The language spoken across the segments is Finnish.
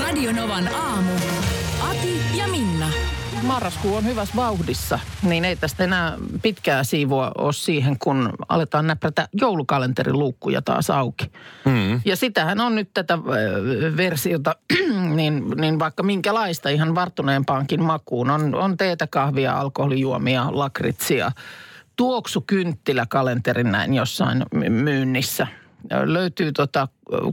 Radionovan aamu. Ati ja Minna. Marraskuu on hyvässä vauhdissa, niin ei tästä enää pitkää siivua ole siihen, kun aletaan näprätä joulukalenteriluukkuja taas auki. Mm. Ja sitähän on nyt tätä versiota, niin vaikka minkälaista ihan varttuneempaankin makuun. On teetä, kahvia, alkoholijuomia, lakritsia, tuoksukynttiläkalenterin näin jossain myynnissä. Löytyy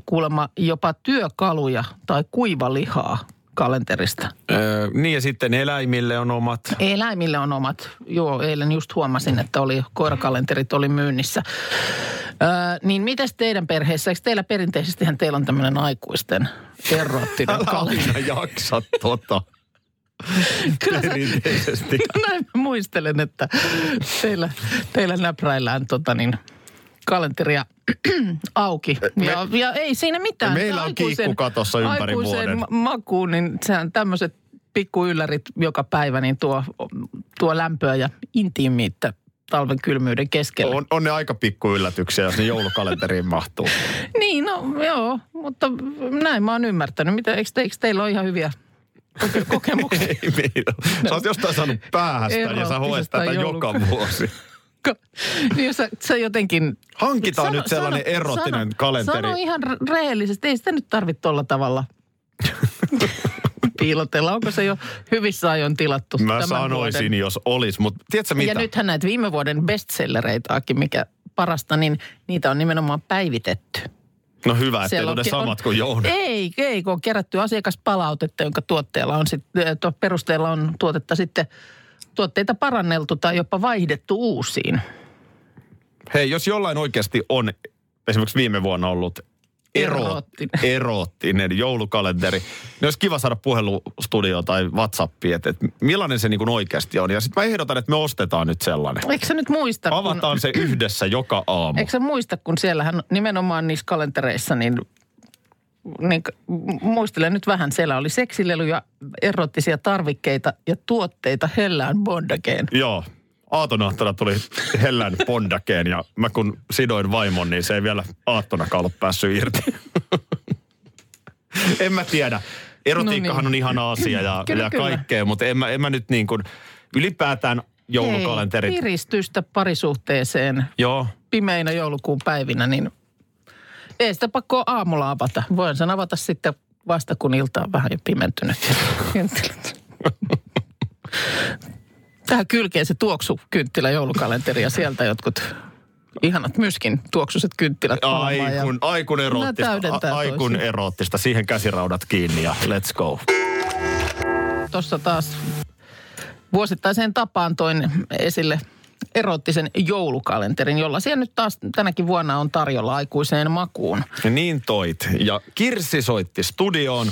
kuulemma jopa työkaluja tai kuivalihaa kalenterista. Niin ja sitten eläimille on omat. Eläimille on omat. Joo, eilen just huomasin, että koirakalenterit oli myynnissä. Niin mitäs teidän perheessä? Eikö teillä perinteisestihän teillä on tämmöinen aikuisten erottinen kalenteri? Älä aina jaksa perinteisesti. Kyllä näin muistelen, että teillä näpräillään kalenteria auki. Ja ei siinä mitään. Meillä on kiikku katossa ympäri vuoden. Aikuiseen makuun, niin sehän tämmöiset pikkuylärit joka päivä, niin tuo lämpöä ja intiimiittä talven kylmyyden keskellä. On ne aika pikkuyllätyksiä, jos ne joulukalenteriin mahtuu. Niin, no joo, mutta näin mä oon ymmärtänyt. Eikö teillä ole ihan hyviä kokemuksia? Sä oot jostain saanut päähästä ja sä hoet tätä joka vuosi. Niin se jotenkin... Hankitaan nyt sellainen erottinen kalenteri. Sano ihan rehellisesti, ei sitä nyt tarvitse tuolla tavalla piilotella. Onko se jo hyvissä ajoin tilattu tämän sanoisin, vuoden? Jos olisi, mutta tiedätkö mitä? Ja nythän näitä viime vuoden bestsellereitaakin, mikä parasta, niin niitä on nimenomaan päivitetty. No hyvä, ettei ole samat kuin johdon. Ei, kun on kerätty asiakaspalautetta, jonka perusteella on tuotetta sitten... Tuotteita paranneltu tai jopa vaihdettu uusiin. Hei, jos jollain oikeasti on esimerkiksi viime vuonna ollut eroottinen joulukalenteri, niin olisi kiva saada puhelustudioon tai WhatsAppiin, että millainen se niin kuin oikeasti on. Ja sitten mä ehdotan, että me ostetaan nyt sellainen. Eikö sä nyt muista? Avataan se yhdessä joka aamu. Eikö sä muista, kun siellähän nimenomaan niissä kalentereissa niin muistelen nyt vähän, siellä oli seksileluja, erottisia tarvikkeita ja tuotteita hellään bondageen. Joo, aatonaattona tuli hellään bondageen ja mä kun sidoin vaimon, niin se ei vielä aattonakaan ollut päässyt irti. En mä tiedä. Erotiikkahan on ihana asia ja kaikkea, mutta en mä nyt niin kuin ylipäätään joulukalenterit. Ei, piristystä parisuhteeseen. Joo. Pimeinä joulukuun päivinä, niin... Ei sitä pakko aamulla avata. Voin sen avata sitten vasta, kun ilta on vähän jo pimentynyt. Tähän kylkeen se tuoksukynttilä joulukalenteri ja sieltä jotkut ihanat myöskin tuoksuiset kynttilät. Aikun eroottista. Siihen käsiraudat kiinni ja let's go. Tuossa taas vuosittaiseen tapaan toin esille... eroottisen joulukalenterin, jolla siellä nyt taas tänäkin vuonna on tarjolla aikuiseen makuun. Niin toit. Ja Kirsi soitti studioon.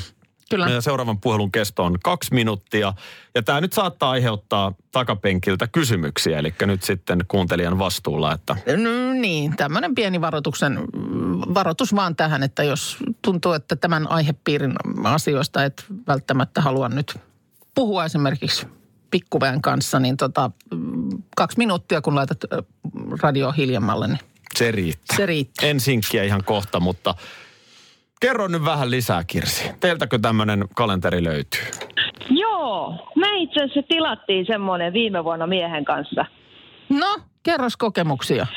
Kyllä. Seuraavan puhelun kesto on 2 minuuttia. Ja tämä nyt saattaa aiheuttaa takapenkiltä kysymyksiä, eli nyt sitten kuuntelijan vastuulla, että... No niin, tämmöinen pieni varoitus vaan tähän, että jos tuntuu, että tämän aihepiirin asioista et välttämättä halua nyt puhua esimerkiksi pikkuväen kanssa, niin 2 minuuttia, kun laitat radio hiljemmalle, niin... Se riittää. En sinkkiä ihan kohta, mutta kerro nyt vähän lisää, Kirsi. Teiltäkö tämmöinen kalenteri löytyy? Joo, me itse asiassa tilattiin semmoinen viime vuonna miehen kanssa. No, kerros kokemuksia.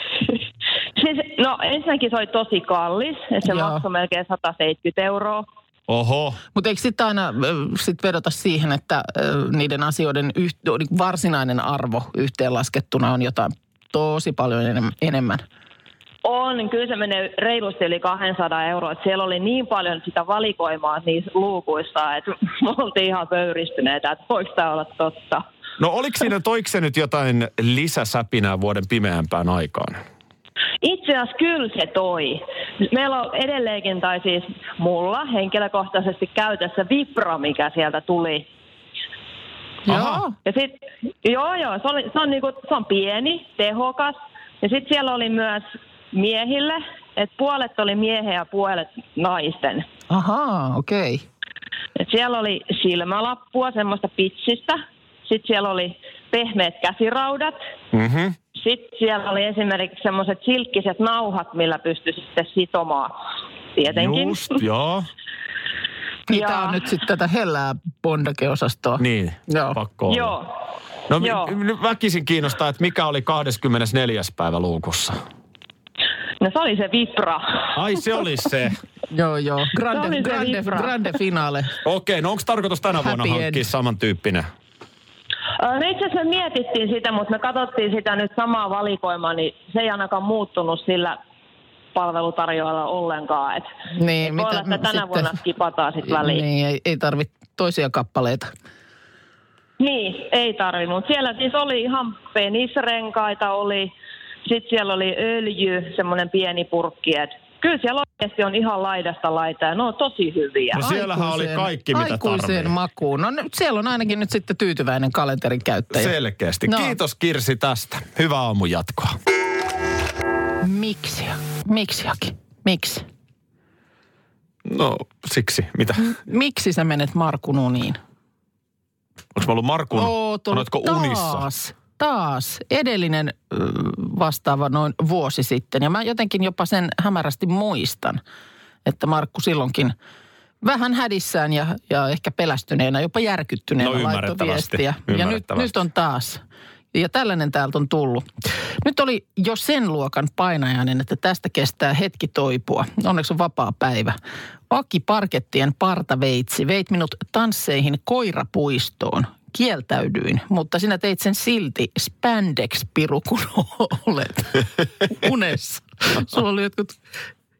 Siis, no ensinnäkin se oli tosi kallis, että se maksoi melkein 170 €. Oho. Mutta eikö sitten aina sit vedota siihen, että niiden asioiden varsinainen arvo yhteenlaskettuna on jotain tosi paljon enemmän? On, kyllä se menee reilusti yli 200 €. Siellä oli niin paljon sitä valikoimaa niissä luukuissa, että me oltiin ihan pöyristyneitä, että voiko tämä olla totta. No oliko siinä nyt jotain lisäsäpinää vuoden pimeämpään aikaan? Itse asiassa kyllä se toi. Meillä on edelleenkin, tai siis mulla henkilökohtaisesti käytössä vibra, mikä sieltä tuli. Aha. Ja sit, joo, se on pieni, tehokas. Ja sitten siellä oli myös miehille, että puolet oli miehen ja puolet naisten. Ahaa, okei. Okay. Et siellä oli silmälappua, semmoista pitsistä. Sitten siellä oli pehmeät käsiraudat. Mm-hmm. Sitten siellä oli esimerkiksi semmoiset silkkiset nauhat, millä pystyi sitten sitomaan tietenkin. Just, joo. Niin tämä on nyt sitten tätä hellää bondage-osastoa. Niin, joo. Pakko olla. Joo. No joo. Väkisin kiinnostaa, että mikä oli 24. päivä luukussa? No se oli se vibra. Ai se oli se. Joo. Grande finale. Okei, no onko tarkoitus tänä vuonna hankkia samantyyppinen? Me itse asiassa mietittiin sitä, mutta me katsottiin sitä nyt samaa valikoimaa, niin se ei ainakaan muuttunut sillä palvelutarjoajalla ollenkaan. Et niin, voi olla, että tänä sitten, vuonna skipataan sitten väliin. Niin, ei tarvitse toisia kappaleita. Niin, ei tarvitse, mutta siellä siis oli ihan penisrenkaita oli. Sitten siellä oli öljy, semmoinen pieni purkki. Kyllä siellä oikeasti on ihan laidasta laitaa ja ne on tosi hyviä. No siellähän aikuiseen, oli kaikki, mitä tarvitsee. Aikuiseen makuun. No siellä on ainakin nyt sitten tyytyväinen kalenterin käyttäjä. Selkeästi. No. Kiitos Kirsi tästä. Hyvää aamun jatkoa. Miksi? No siksi. Mitä? Miksi sä menet Markun uniin? Onko mä ollut Markun? Oletko unissa? Taas edellinen vastaava noin vuosi sitten. Ja mä jotenkin jopa sen hämärästi muistan, että Markku silloinkin vähän hädissään ja ehkä pelästyneenä, jopa järkyttyneenä laittoi viestiä. Ja nyt on taas. Ja tällainen täältä on tullut. Nyt oli jo sen luokan painajainen, että tästä kestää hetki toipua. Onneksi on vapaa päivä. Aki Parkettien partaveitsi. Veit minut tansseihin koirapuistoon. Kieltäydyin, mutta sinä teit sen silti spandex-piru, kun olet unessa. Sulla oli jotkut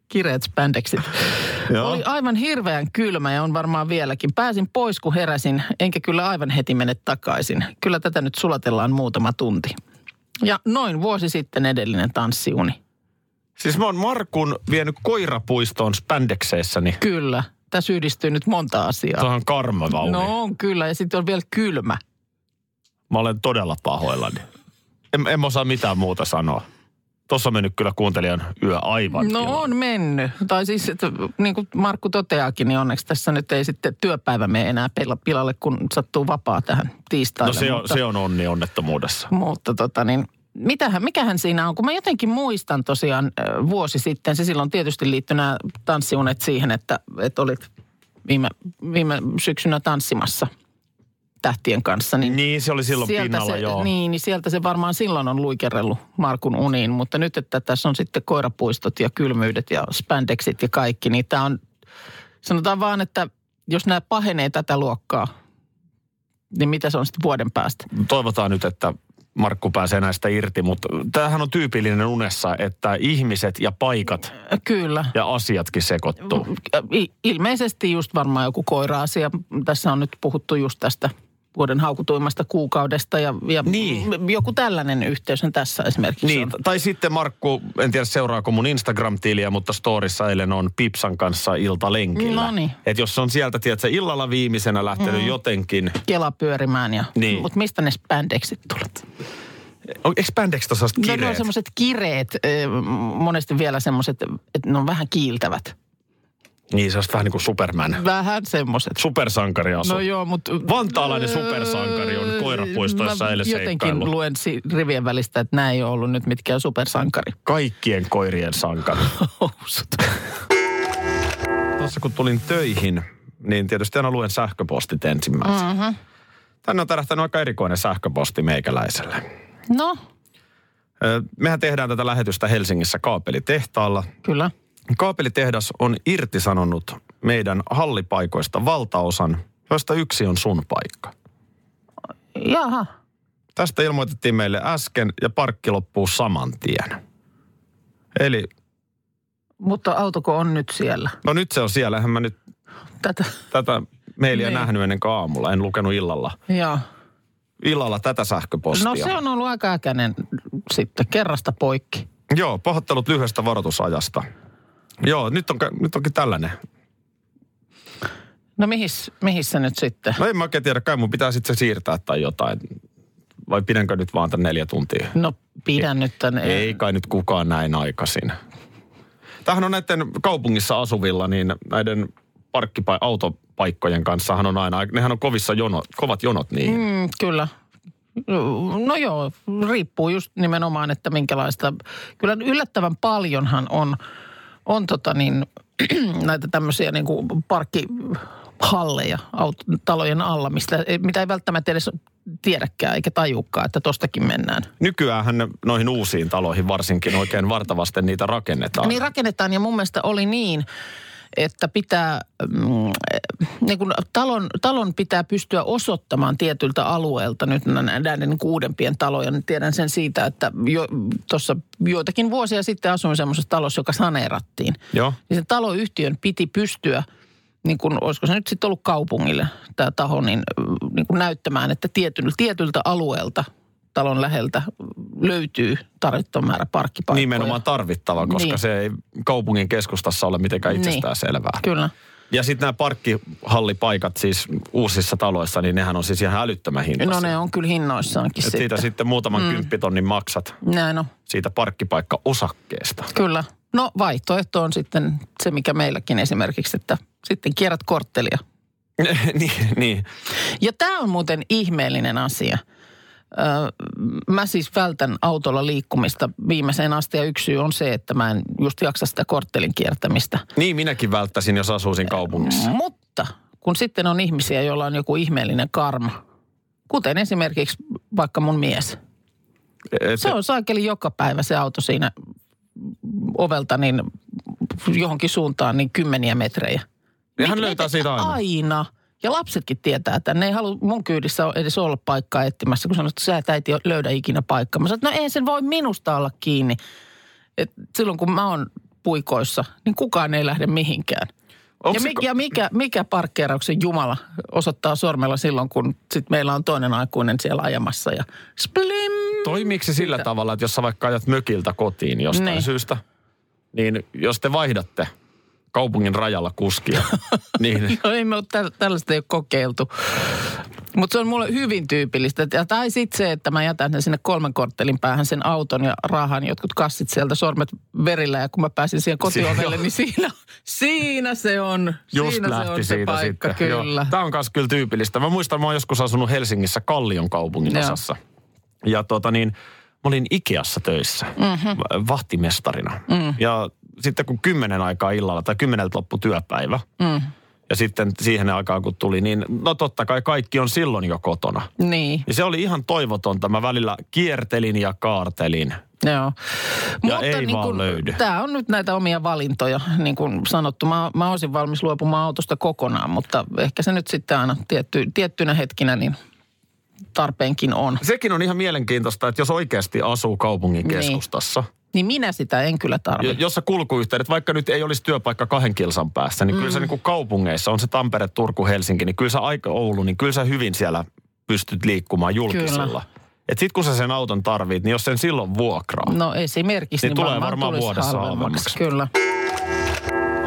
kireät spandexit. Joo. Oli aivan hirveän kylmä ja on varmaan vieläkin. Pääsin pois, kun heräsin, enkä kyllä aivan heti mene takaisin. Kyllä tätä nyt sulatellaan muutama tunti. Ja noin vuosi sitten edellinen tanssiuni. Siis mä oon Markun vienyt koirapuistoon spandexeissani. Kyllä. Tässä yhdistyy nyt monta asiaa. Se on karma vauni. No on kyllä, ja sitten on vielä kylmä. Mä olen todella pahoillani. En osaa mitään muuta sanoa. Tuossa on mennyt kyllä kuuntelijan yö aivan. No ilman. On mennyt. Tai siis, että, niin kuin Markku toteaakin, niin onneksi tässä nyt ei sitten työpäivä mene enää pilalle, kun sattuu vapaa tähän tiistaille. No se on onni onnettomuudessa. Mutta mikähän siinä on? Kun mä jotenkin muistan tosiaan vuosi sitten, se silloin tietysti liittyi nämä tanssiunet siihen, että olit viime syksynä tanssimassa tähtien kanssa. Niin se oli silloin pinnalla, joo. Niin sieltä se varmaan silloin on luikerellut Markun uniin, mutta nyt, että tässä on sitten koirapuistot ja kylmyydet ja spandexit ja kaikki, niin tämä on, sanotaan vaan, että jos nämä pahenee tätä luokkaa, niin mitä se on sitten vuoden päästä? Toivotaan nyt, että Markku pääsee näistä irti, mutta tämähän on tyypillinen unessa, että ihmiset ja paikat kyllä. Ja asiatkin sekoittuu. Ilmeisesti just varmaan joku koira-asia. Tässä on nyt puhuttu just tästä vuoden haukutuimmasta kuukaudesta ja niin. Joku tällainen yhteys tässä esimerkiksi niin. On. Tai sitten Markku, en tiedä seuraako mun Instagram-tiliä, mutta storissa eilen on Pipsan kanssa iltalenkillä. No niin. Että jos on sieltä, tiedätkö, illalla viimeisenä lähtenyt jotenkin. Kela pyörimään ja. Niin. Mutta mistä ne spandexit tulevat? Eikö spandex tuossa kireet? No ne on semmoiset kireet, monesti vielä semmoiset, että ne on vähän kiiltävät. Niin, se on vähän niin kuin Superman. Vähän semmoiset. Supersankari asu. No joo, mutta vantaalainen supersankari on koirapuistoissa eilen seikkailu. Jotenkin luen rivien välistä, että nämä ei ole ollut nyt mitkään supersankari. Kaikkien koirien sankari. Tuossa kun tulin töihin, niin tietysti aina luen sähköpostit ensimmäisenä. Mm-hmm. Tänne on tärähtänyt aika erikoinen sähköposti meikäläiselle. No? Mehän tehdään tätä lähetystä Helsingissä kaapelitehtaalla. Kyllä. Kaapelitehdas on irtisanonut meidän hallipaikoista valtaosan, joista yksi on sun paikka. Jaha. Tästä ilmoitettiin meille äsken ja parkki loppuu saman tien. Eli. Mutta autoko on nyt siellä? No nyt se on siellä. Eihän mä nyt tätä mailia nähnyt ennen kuin aamulla. En lukenut illalla. Joo. Illalla tätä sähköpostia. No se on ollut aika äkäinen sitten kerrasta poikki. Joo, pahoittelut lyhyestä varoitusajasta. Joo, nyt onkin tällainen. No mihin se nyt sitten? No en mä oikein tiedä, kai mun pitää sitten se siirtää tai jotain. Vai pidänkö nyt vaan tämän 4 tuntia? No pidän nyt tämän. Ei kai nyt kukaan näin aikaisin. Tämähän on näiden kaupungissa asuvilla, niin näiden autopaikkojen kanssahan on aina, nehän on kovat jonot niihin. Kyllä. No joo, riippuu just nimenomaan, että minkälaista. Kyllä yllättävän paljonhan on näitä tämmöisiä niin kuin parkkihalleja talojen alla, mitä ei välttämättä edes tiedäkään eikä tajukaan, että tostakin mennään. Nykyäänhän noihin uusiin taloihin varsinkin oikein vartavasten niitä rakennetaan. Niin rakennetaan ja mun mielestä oli niin, että pitää, niin kun talon pitää pystyä osoittamaan tietyltä alueelta nyt näiden niin uudempien talojen. Tiedän sen siitä, että tuossa joitakin vuosia sitten asuin semmoisessa talossa, joka saneerattiin. Joo. Ja sen taloyhtiön piti pystyä, niin kun, olisiko se nyt sitten ollut kaupungille tämä taho, niin kun näyttämään, että tietyltä alueelta talon läheltä löytyy tarvittava määrä parkkipaikkoja. Nimenomaan tarvittava, koska niin. Se ei kaupungin keskustassa ole mitenkään itsestään selvää. Kyllä. Ja sitten nämä parkkihallipaikat siis uusissa taloissa, niin nehän on siis ihan älyttömän hintaisia. No ne on kyllä hinnoissaankin sitten. Siitä sitten muutaman kymppitonnin maksat. Näin on. Siitä parkkipaikka-osakkeesta. Kyllä. No vaihtoehto on sitten se, mikä meilläkin esimerkiksi, että sitten kierrät korttelia. Niin. Ja tämä on muuten ihmeellinen asia. Mä siis vältän autolla liikkumista viimeiseen asti ja yksi syy on se, että mä en just jaksa sitä korttelin kiertämistä. Niin, minäkin välttäisin, jos asuisin kaupungissa. Mutta kun sitten on ihmisiä, joilla on joku ihmeellinen karma, kuten esimerkiksi vaikka mun mies. Se on saakeli joka päivä se auto siinä ovelta niin johonkin suuntaan niin kymmeniä metrejä. Ja hän löytää siitä aina. Ja lapsetkin tietää, että ne ei halua mun kyydissä edes olla paikkaa etsimässä, kun sanoo, että sä et äiti löydä ikinä paikkaa. Mä sanon, että no ei sen voi minusta olla kiinni. Et silloin kun mä oon puikoissa, niin kukaan ei lähde mihinkään. Mikä parkkeerauksen jumala osoittaa sormella silloin, kun sit meillä on toinen aikuinen siellä ajamassa ja splim. Toimiiko se sillä tavalla, että jos sä vaikka ajat mökiltä kotiin jostain syystä, niin jos te vaihdatte kaupungin rajalla kuskia. Niin. No ei me ole tällaista ei ole kokeiltu. Mutta se on mulle hyvin tyypillistä. Tai sitten se, että mä jätän sinne 3 korttelin päähän sen auton ja rahan, jotkut kassit sieltä, sormet verillä. Ja kun mä pääsin siihen kotiovelle, niin siinä se on. Just siinä lähti se on siitä se paikka, sitten. Kyllä. Tämä on myös kyllä tyypillistä. Mä muistan, mä oon joskus asunut Helsingissä Kallion kaupungin osassa. Ja mä olin Ikeassa töissä vahtimestarina. Ja sitten kun 10 aikaa illalla tai 10 loppu työpäivä ja sitten siihen aikaan kun tuli, niin no totta kai kaikki on silloin jo kotona. Niin. Ja se oli ihan toivotonta. Mä välillä kiertelin ja kaartelin. Joo. Ja mutta ei niin vaan löydy. Tämä on nyt näitä omia valintoja, niin kuin sanottu. Mä olisin valmis luopumaan autosta kokonaan, mutta ehkä se nyt sitten aina tiettynä hetkinä niin tarpeenkin on. Sekin on ihan mielenkiintoista, että jos oikeasti asuu kaupungin keskustassa. Niin minä sitä en kyllä tarvitse. Jos sä kulkuyhteydet, vaikka nyt ei olisi työpaikka 2 kilsan päässä, niin kyllä sä niin kuin kaupungeissa, on se Tampere, Turku, Helsinki, niin kyllä sä Oulu, niin kyllä sä hyvin siellä pystyt liikkumaan julkisella. Että sit kun sä sen auton tarvit, niin jos sen silloin vuokraa. No esimerkiksi, niin tulee varmaan vuodessa halvemmaksi. Kyllä.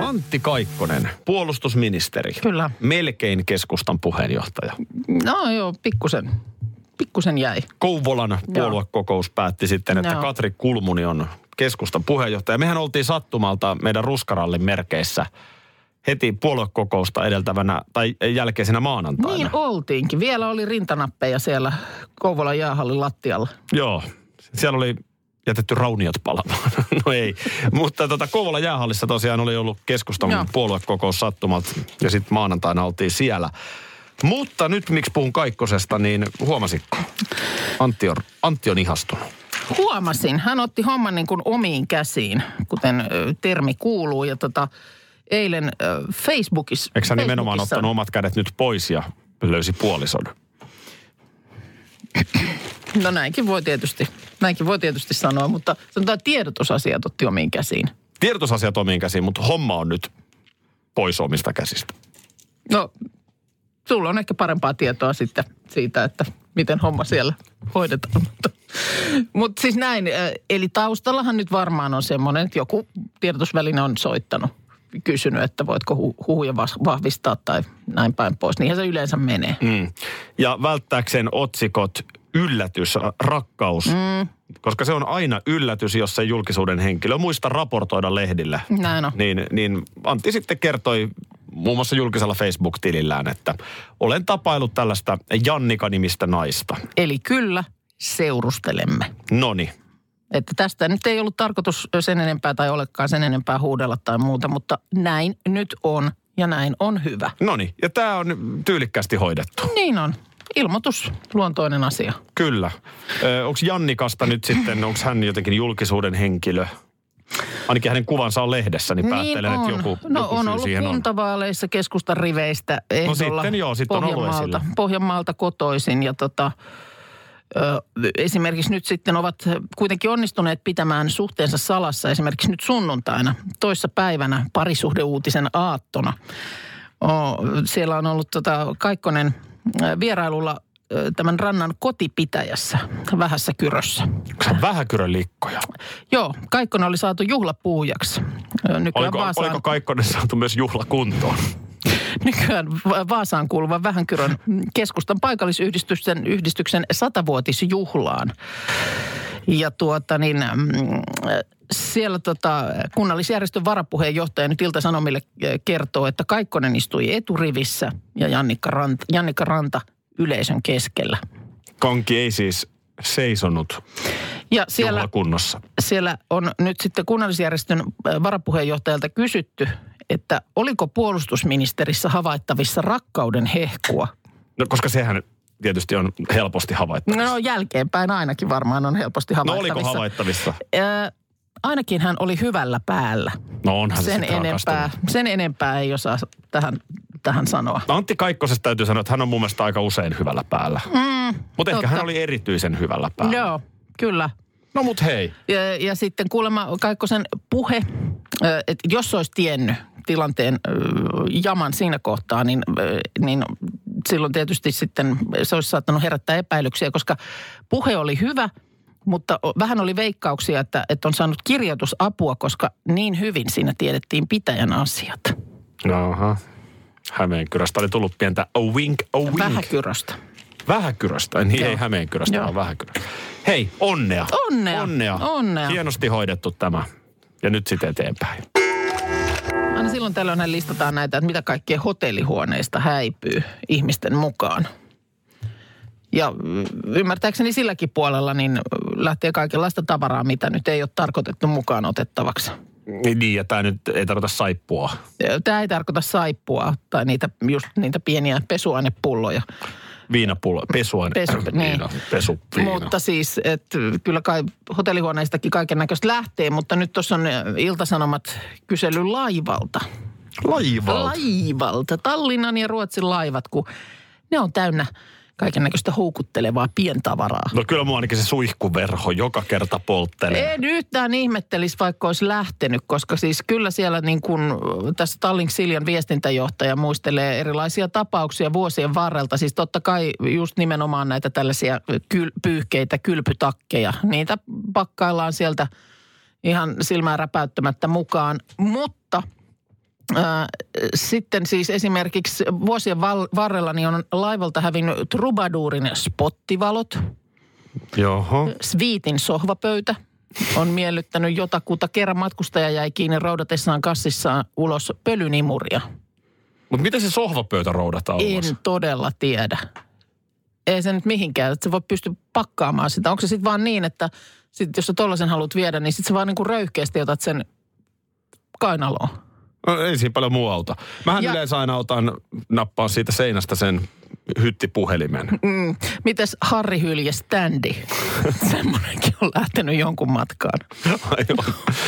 Antti Kaikkonen, puolustusministeri. Kyllä. Melkein keskustan puheenjohtaja. No joo, pikkusen jäi. Kouvolan puoluekokous päätti sitten, että Katri Kulmuni on keskustan puheenjohtaja. Mehän oltiin sattumalta meidän ruskarallin merkeissä heti puoluekokousta edeltävänä tai jälkeisenä maanantaina. Niin oltiinkin. Vielä oli rintanappeja siellä Kouvolan jäähallin lattialla. Joo. Siellä oli jätetty rauniot palamaan. No ei. Mutta Kouvolan jäähallissa tosiaan oli ollut keskustan puoluekokous sattumalta ja sitten maanantaina oltiin siellä. Mutta nyt miksi puhun Kaikkosesta, niin huomasitko? Antti on ihastunut. Huomasin. Hän otti homman niin kuin omiin käsiin, kuten termi kuuluu. Ja eilen Facebookissa... Eikö hän nimenomaan ottanut omat kädet nyt pois ja löysi puolison? No näinkin voi tietysti sanoa, mutta sanotaan tiedotusasiat otti omiin käsiin. Tiedotusasiat omiin käsiin, mutta homma on nyt pois omista käsistä. No... Sulla on ehkä parempaa tietoa sitten siitä, että miten homma siellä hoidetaan. Mutta siis näin, eli taustallahan nyt varmaan on semmoinen, että joku tiedotusväline on soittanut, kysynyt, että voitko huhuja vahvistaa tai näin päin pois. Niinhän se yleensä menee. Mm. Ja välttääkseen otsikot yllätys, rakkaus, koska se on aina yllätys, jos ei julkisuuden henkilö muista raportoida lehdillä. Näin on. Niin Antti sitten kertoi muun muassa julkisella Facebook-tilillään, että olen tapaillut tällaista Jannika-nimistä naista. Eli kyllä seurustelemme. Noniin. Että tästä nyt ei ollut tarkoitus sen enempää tai olekaan sen enempää huudella tai muuta, mutta näin nyt on ja näin on hyvä. Noniin, ja tämä on tyylikkäästi hoidettu. Niin on. Ilmoitus, luontoinen asia. Kyllä. Onko Jannikasta nyt sitten, onko hän jotenkin julkisuuden henkilö? Ainakin hänen kuvansa on lehdessä, niin päättelen, että joku on ollut kuntavaaleissa keskustan riveistä ehdolla. No sitten joo, sitten on ollut esillä. Pohjanmaalta kotoisin ja esimerkiksi nyt sitten ovat kuitenkin onnistuneet pitämään suhteensa salassa esimerkiksi nyt sunnuntaina, toissapäivänä parisuhdeuutisen aattona. Siellä on ollut Kaikkonen vierailulla tämän Rannan kotipitäjässä Vähäskyrössä. Onko se Vähäskyrön likkoja? Joo, Kaikkonen oli saatu juhlapuujaksi. Oliko Kaikkonen saatu myös juhlakuntoon? Nykyään Vaasaan kuuluvan Vähäskyrön keskustan paikallisyhdistyksen 100-vuotisjuhlaan. Ja siellä kunnallisjärjestön varapuheenjohtaja nyt Ilta-Sanomille kertoo, että Kaikkonen istui eturivissä ja Jannika Ranta yleisön keskellä. Kanki ei siis seisonut juhlakunnossa. Siellä on nyt sitten kunnallisjärjestön varapuheenjohtajalta kysytty, että oliko puolustusministerissä havaittavissa rakkauden hehkua? No koska sehän tietysti on helposti havaittavissa. No jälkeenpäin ainakin varmaan on helposti havaittavissa. No oliko havaittavissa? Ainakin hän oli hyvällä päällä. No onhan se sitä rakastunut. Sen enempää ei osaa tähän sanoa. No Antti Kaikkosesta täytyy sanoa, että hän on mun mielestä aika usein hyvällä päällä. Mutta ehkä hän oli erityisen hyvällä päällä. Joo, kyllä. No mut hei. Ja sitten kuulemma Kaikkosen puhe, että jos olisi tiennyt tilanteen jaman siinä kohtaa, niin silloin tietysti sitten se olisi saattanut herättää epäilyksiä, koska puhe oli hyvä, mutta vähän oli veikkauksia, että on saanut kirjoitusapua, koska niin hyvin siinä tiedettiin pitäjän asiat. Aha. Hämeenkyröstä oli tullut pientä a wink. Vähäskyröstä. Niin joo. Ei Hämeenkyröstä, vaan Vähäskyröstä. Hei, onnea. Hienosti hoidettu tämä. Ja nyt sitten eteenpäin. Aina silloin tällöin listataan näitä, että mitä kaikkea hotellihuoneista häipyy ihmisten mukaan. Ja ymmärtääkseni silläkin puolella niin lähtee kaikenlaista tavaraa, mitä nyt ei ole tarkoitettu mukaan otettavaksi. Niin, ja tämä nyt ei tarkoita saippua. Tämä ei tarkoita saippua, tai niitä pieniä pesuainepulloja. Viinapullo, pesuviina. Mutta siis, että kyllä kai hotellihuoneistakin kaiken näköistä lähtee, mutta nyt tuossa on Ilta-Sanomat kysely laivalta. Laivalta. Tallinnan ja Ruotsin laivat, kun ne on täynnä kaiken näköistä houkuttelevaa pientavaraa. No kyllä minua ainakin se suihkuverho joka kerta polttelee. En yhtään ihmettelisi, vaikka olisi lähtenyt, koska siis kyllä siellä niin kuin tässä Tallink-Siljan viestintäjohtaja muistelee erilaisia tapauksia vuosien varrelta. Siis totta kai just nimenomaan näitä tällaisia pyyhkeitä, kylpytakkeja. Niitä pakkaillaan sieltä ihan silmään räpäyttämättä mukaan, mutta sitten siis esimerkiksi vuosien varrella niin on laivalta hävinnyt Trubaduurin spottivalot. Joho. Sviitin sohvapöytä on miellyttänyt jotakuta. Kerran matkustaja jäi kiinni roudatessaan kassissaan ulos pölynimuria. Mutta miten se sohvapöytä roudataan ulos? En todella tiedä. Ei se nyt mihinkään, että se voi pystyä pakkaamaan sitä. Onko se sitten vaan niin, että sit jos sä tollasen haluat viedä, niin sitten sä vaan niinku röyhkeästi otat sen kainaloon? No ei siinä paljon muu auta. Mähän yleensä aina nappaan siitä seinästä sen hyttipuhelimen. Mites Harri Hylje Standi? Semmoinenkin on lähtenyt jonkun matkaan.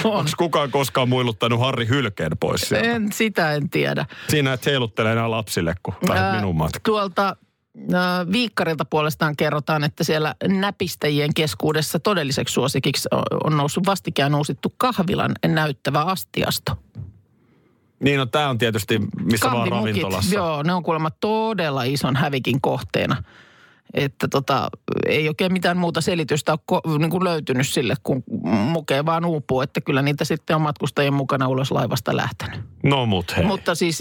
Onko kukaan koskaan muiluttanut Harri Hylkeen pois sieltä? Sitä en tiedä. Siinä et heiluttelee enää lapsille, kun lähdet minun matkaan. Tuolta Viikkarilta puolestaan kerrotaan, että siellä näpistäjien keskuudessa todelliseksi suosikiksi on noussut vastikään uusittu kahvilan näyttävä astiasto. Niin, no tämä on tietysti missä vaan ravintolassa. Joo, ne on kuulemma todella ison hävikin kohteena. Että ei oikein mitään muuta selitystä ole niin kuin löytynyt sille, kun mukee vaan uupuu. Että kyllä niitä sitten on matkustajien mukana ulos laivasta lähtenyt. No mut hei. Mutta siis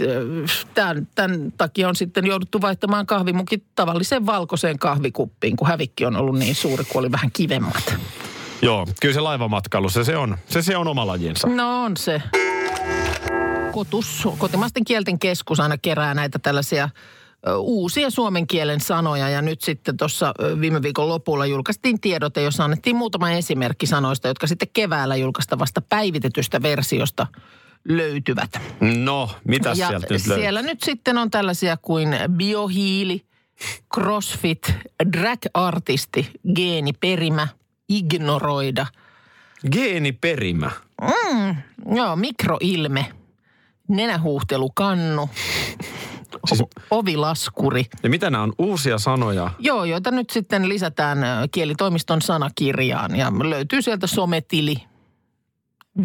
tämän takia on sitten jouduttu vaihtamaan kahvimukit tavalliseen valkoiseen kahvikuppiin, kun hävikki on ollut niin suuri, kun oli vähän kivemmat. Joo, kyllä se laivamatkailu, se on oma lajinsa. No on se. Kotimaisten kielten keskus aina kerää näitä tällaisia uusia suomen kielen sanoja, ja nyt sitten tuossa viime viikon lopulla julkaistiin tiedote, jossa annettiin muutama esimerkki sanoista, jotka sitten keväällä julkaistavasta päivitetystä versiosta löytyvät. No, mitä sieltä nyt löytyy? Siellä nyt sitten on tällaisia kuin biohiili, crossfit, drag-artisti, geeniperimä, ignoroida. Geeniperimä? Joo, mikroilme, nenähuuhtelukannu. Siis, ovilaskuri. Ja mitä nämä on? Uusia sanoja? Joo, joita nyt sitten lisätään kielitoimiston sanakirjaan. Ja löytyy sieltä sometili,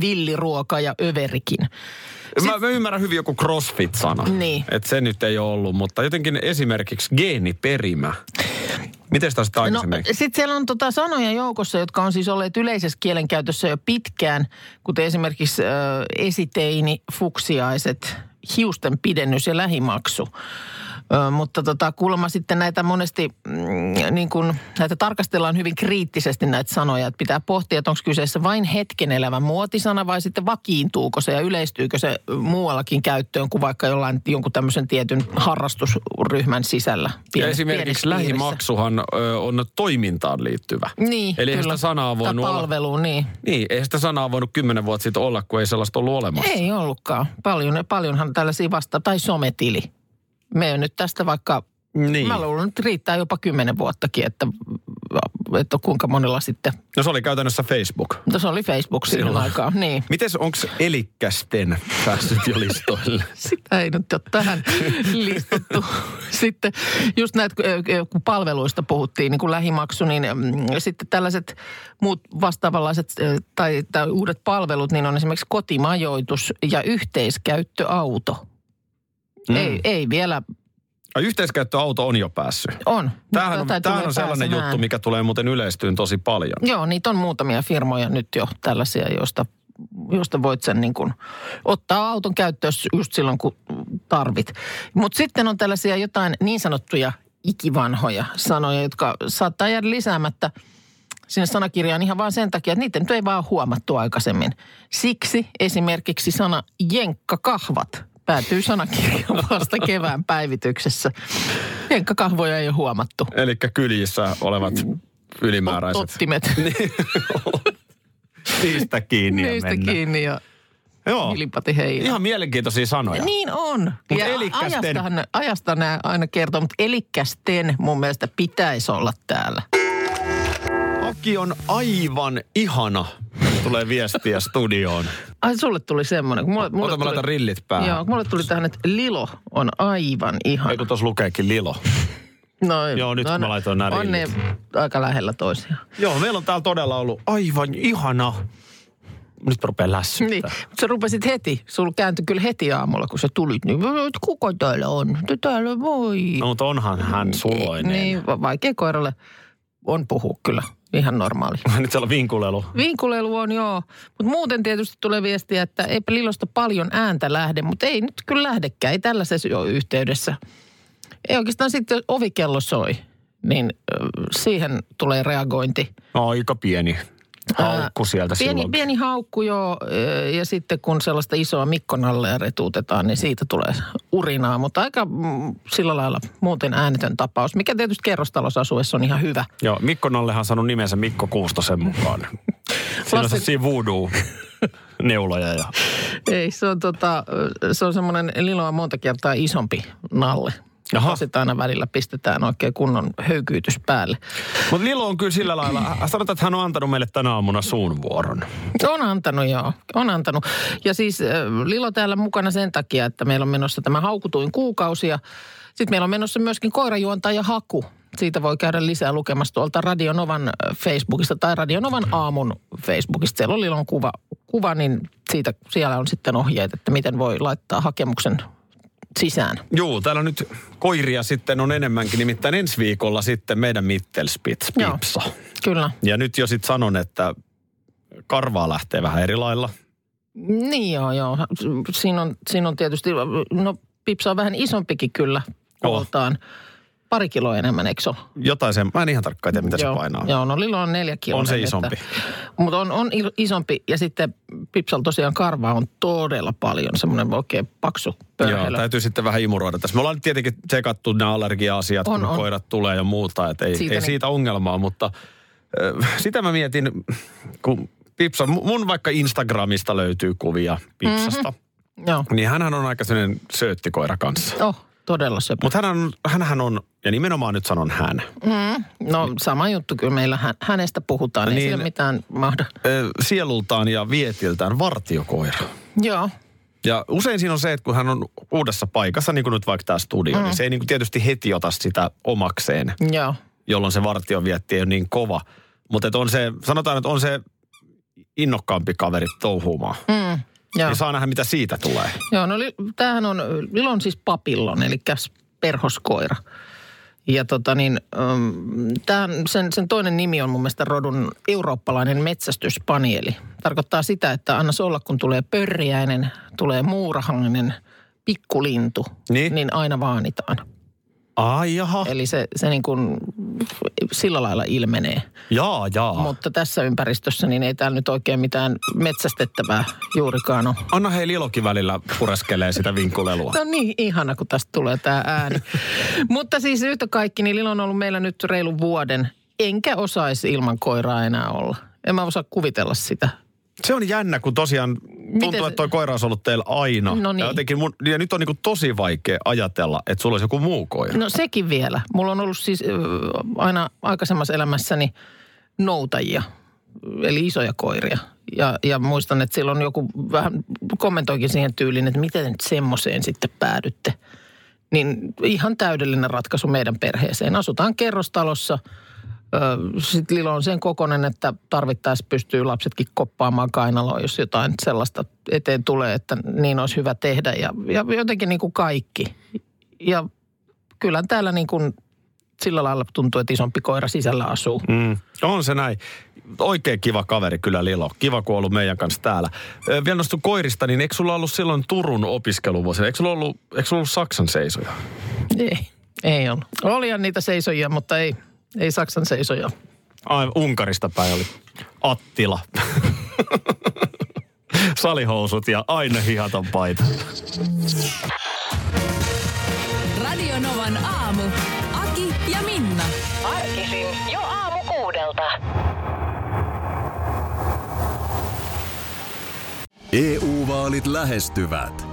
villiruoka ja överikin. Mä ymmärrän hyvin joku crossfit-sana. Niin. Että se nyt ei ole ollut, mutta jotenkin esimerkiksi geeniperimä. Miten taas sitä aikaisemmin? No, sitten siellä on sanoja joukossa, jotka on siis olleet yleisessä kielenkäytössä jo pitkään, kuten esimerkiksi esiteini, fuksiaiset, hiusten pidennys ja lähimaksu. Mutta kuulemma sitten näitä monesti, niin kun näitä tarkastellaan hyvin kriittisesti näitä sanoja, että pitää pohtia, että onko kyseessä vain hetken elävä muotisana vai sitten vakiintuuko se ja yleistyykö se muuallakin käyttöön kuin vaikka jonkun tämmöisen tietyn harrastusryhmän sisällä. Esimerkiksi lähimaksuhan on toimintaan liittyvä. Niin, eli kyllä. Eihän sitä sanaa voinut 10 vuotta sitten olla, kun ei sellaista ollut olemassa. Ei ollutkaan. Paljonhan tällaisia tai sometili. Me on nyt tästä vaikka, niin. Mä luulen, että riittää jopa 10 vuottakin, että kuinka monella sitten. No se oli käytännössä Facebook. No se oli Facebook siinä aikaa, niin. Mites onks elikkästen päässyt jo listoille? Sitä ei nyt ole tähän listattu. Sitten just näitä, kun palveluista puhuttiin, niin kuin lähimaksu, niin sitten tällaiset muut vastaavanlaiset tai uudet palvelut, niin on esimerkiksi kotimajoitus ja yhteiskäyttöauto. Ei vielä. Yhteiskäyttöauto on jo päässyt. On. Tämähän on sellainen juttu, mikä tulee muuten yleistyyn tosi paljon. Joo, niitä on muutamia firmoja nyt jo tällaisia, josta voit sen niin kuin ottaa auton käyttöön just silloin, kun tarvit. Mutta sitten on tällaisia jotain niin sanottuja ikivanhoja sanoja, jotka saattaa jäädä lisäämättä sinne sanakirjaan ihan vaan sen takia, että niitä nyt ei vaan huomattu aikaisemmin. Siksi esimerkiksi sana jenkkakahvat päätyy sanakirjaan vasta kevään päivityksessä. Jenkkakahvoja ei ole huomattu. Elikkä kyljissä olevat ylimääräiset. Ottimet. Niistä kiinni ja mennä. Niistä kiinni ja hilipati heillä. Ihan mielenkiintoisia sanoja. Niin on. Mutta elikkästen. Ajasta nämä aina kertoo, mutta elikkästen mun mielestä pitäisi olla täällä. Aki on aivan ihana. Tulee viestiä studioon. Ai sulle tuli semmoinen. Mä laitan rillit päähän. Joo, mulle tuli tähän, että Lilo on aivan ihana. Ei kun tuossa lukeekin Lilo. Joo, nyt mä laitoin nämä rillit. On ne aika lähellä toisiaan. Joo, meillä on täällä todella ollut aivan ihana. Nyt rupeaa lässyttää. Niin, mutta sä rupesit heti. Sulla kääntyi kyllä heti aamulla, kun sä tulit. Niin, kuka täällä on? Täällä voi. No, mutta onhan hän suloinen. Niin, vaikea koiralle on puhua kyllä. Ihan normaali. Nyt siellä on vinkulelu. Vinkulelu on, joo. Mutta muuten tietysti tulee viestiä, että eipä Lilosta paljon ääntä lähde, mutta ei nyt kyllä lähdekään. Ei tällaisessa yhteydessä. Ei oikeastaan sitten, jos ovikello soi, niin siihen tulee reagointi. Aika pieni haukku sieltä silloin. Pieni haukku, joo. Ja sitten kun sellaista isoa mikkonallea retuutetaan, niin siitä tulee urinaa. Mutta aika sillä lailla muuten äänetön tapaus, mikä tietysti kerrostalosasuessa on ihan hyvä. Joo, Mikkonallehan on saanut nimensä Mikko Kuustosen mukaan. Siinä on siinä voodoo-neuloja. Ja. Ei, se on semmoinen Liloa monta kertaa isompi nalle. Aha. Sitten aina välillä pistetään oikein kunnon höykyytys päälle. Mutta Lilo on kyllä sillä lailla, sanotaan, että hän on antanut meille tänä aamuna suun vuoron. On antanut, joo. On antanut. Ja siis Lilo täällä mukana sen takia, että meillä on menossa tämä haukutuin kuukausi. Ja sitten meillä on menossa myöskin koirajuontaja haku. Siitä voi käydä lisää lukemassa tuolta Radionovan Facebookista tai Radionovan aamun Facebookista. Siellä on Lilon kuva, niin siellä on sitten ohjeet, että miten voi laittaa hakemuksen sisään. Joo, täällä nyt koiria sitten on enemmänkin, nimittäin ensi viikolla sitten meidän Mittelspitz-pipsa. Joo, kyllä. Ja nyt jo sitten sanon, että karvaa lähtee vähän eri lailla. Niin joo. Siinä on tietysti, no pipsa on vähän isompikin kyllä kooltaan. Pari kiloa enemmän, eikö se ole? Jotain sen, mä en ihan tarkkaan tiedä, mitä se painaa. Joo, no Lilo on 4 kiloa. On se isompi. Mutta on isompi ja sitten pipsalla tosiaan karvaa on todella paljon, semmoinen oikein paksu pörhelö. Joo, täytyy sitten vähän imuroida tässä. Me ollaan tietenkin tsekattu nämä allergia-asiat, kun koirat tulee ja muuta, että ei siitä ongelmaa, mutta sitä mä mietin, kun pipsa, mun vaikka Instagramista löytyy kuvia pipsasta, niin hänhän on aika sellainen sööttikoira kanssa. Oh. Todella söpö. Mutta hänhän on, ja nimenomaan nyt sanon hän. No sama juttu kyllä meillä, hänestä puhutaan, niin, ei sillä mitään mahda. Sielultaan ja vietiltään vartiokoira. Joo. Ja usein siinä on se, että kun hän on uudessa paikassa, niin kuin nyt vaikka tämä studio, niin se ei niin kuin tietysti heti ota sitä omakseen. Joo. Jolloin se vartiovietti ei ole niin kova. Mutta on se, sanotaan, että on se innokkaampi kaveri touhumaan. Joo. Ja saa nähdä, mitä siitä tulee. Joo, no tämähän on, Lilo on siis papillon, eli perhoskoira. Ja sen toinen nimi on mun mielestä rodun eurooppalainen metsästyspanieli. Tarkoittaa sitä, että annas olla, kun tulee pörriäinen, tulee muurahainen, pikkulintu, niin aina vaanitaan. Ai jaha. Eli se niin kuin sillä lailla ilmenee. Jaa. Mutta tässä ympäristössä niin ei täällä nyt oikein mitään metsästettävää juurikaan ole. Anna hei Lilokin välillä pureskelee sitä vinkulelua. No niin, ihana kun tästä tulee tämä ääni. Mutta siis yhtä kaikki, niin Lilo on ollut meillä nyt reilun vuoden. Enkä osaisi ilman koiraa enää olla. En mä osaa kuvitella sitä. Se on jännä, kun tosiaan tuntuu, että toi koira on ollut teillä aina. No niin. Ja nyt on niin kuin tosi vaikea ajatella, että sulla olisi joku muu koira. No sekin vielä. Mulla on ollut siis aina aikaisemmassa elämässäni noutajia, eli isoja koiria. Ja muistan, että silloin joku vähän kommentoikin siihen tyyliin, että miten nyt semmoiseen sitten päädytte. Niin ihan täydellinen ratkaisu meidän perheeseen. Asutaan kerrostalossa. Sitten Lilo on sen kokoinen, että tarvittaessa pystyy lapsetkin koppaamaan kainaloa, jos jotain sellaista eteen tulee, että niin olisi hyvä tehdä. Ja jotenkin niin kuin kaikki. Ja kyllä täällä niin kuin sillä lailla tuntuu, että isompi koira sisällä asuu. On se näin. Oikein kiva kaveri kyllä Lilo. Kiva, kun on ollut meidän kanssa täällä. Vielä nostu koirista, niin eikö sulla ollut silloin Turun opiskeluvuosina? Eikö sulla ollut Saksan seisoja? Ei ollut. Olihan niitä seisojia, mutta ei. Ei Saksan seisoja. Aivan Unkarista päin oli Attila. Salihousut ja aina hihaton paita. Radionovan aamu. Aki ja Minna. Arkisin jo aamu 6. EU-vaalit lähestyvät.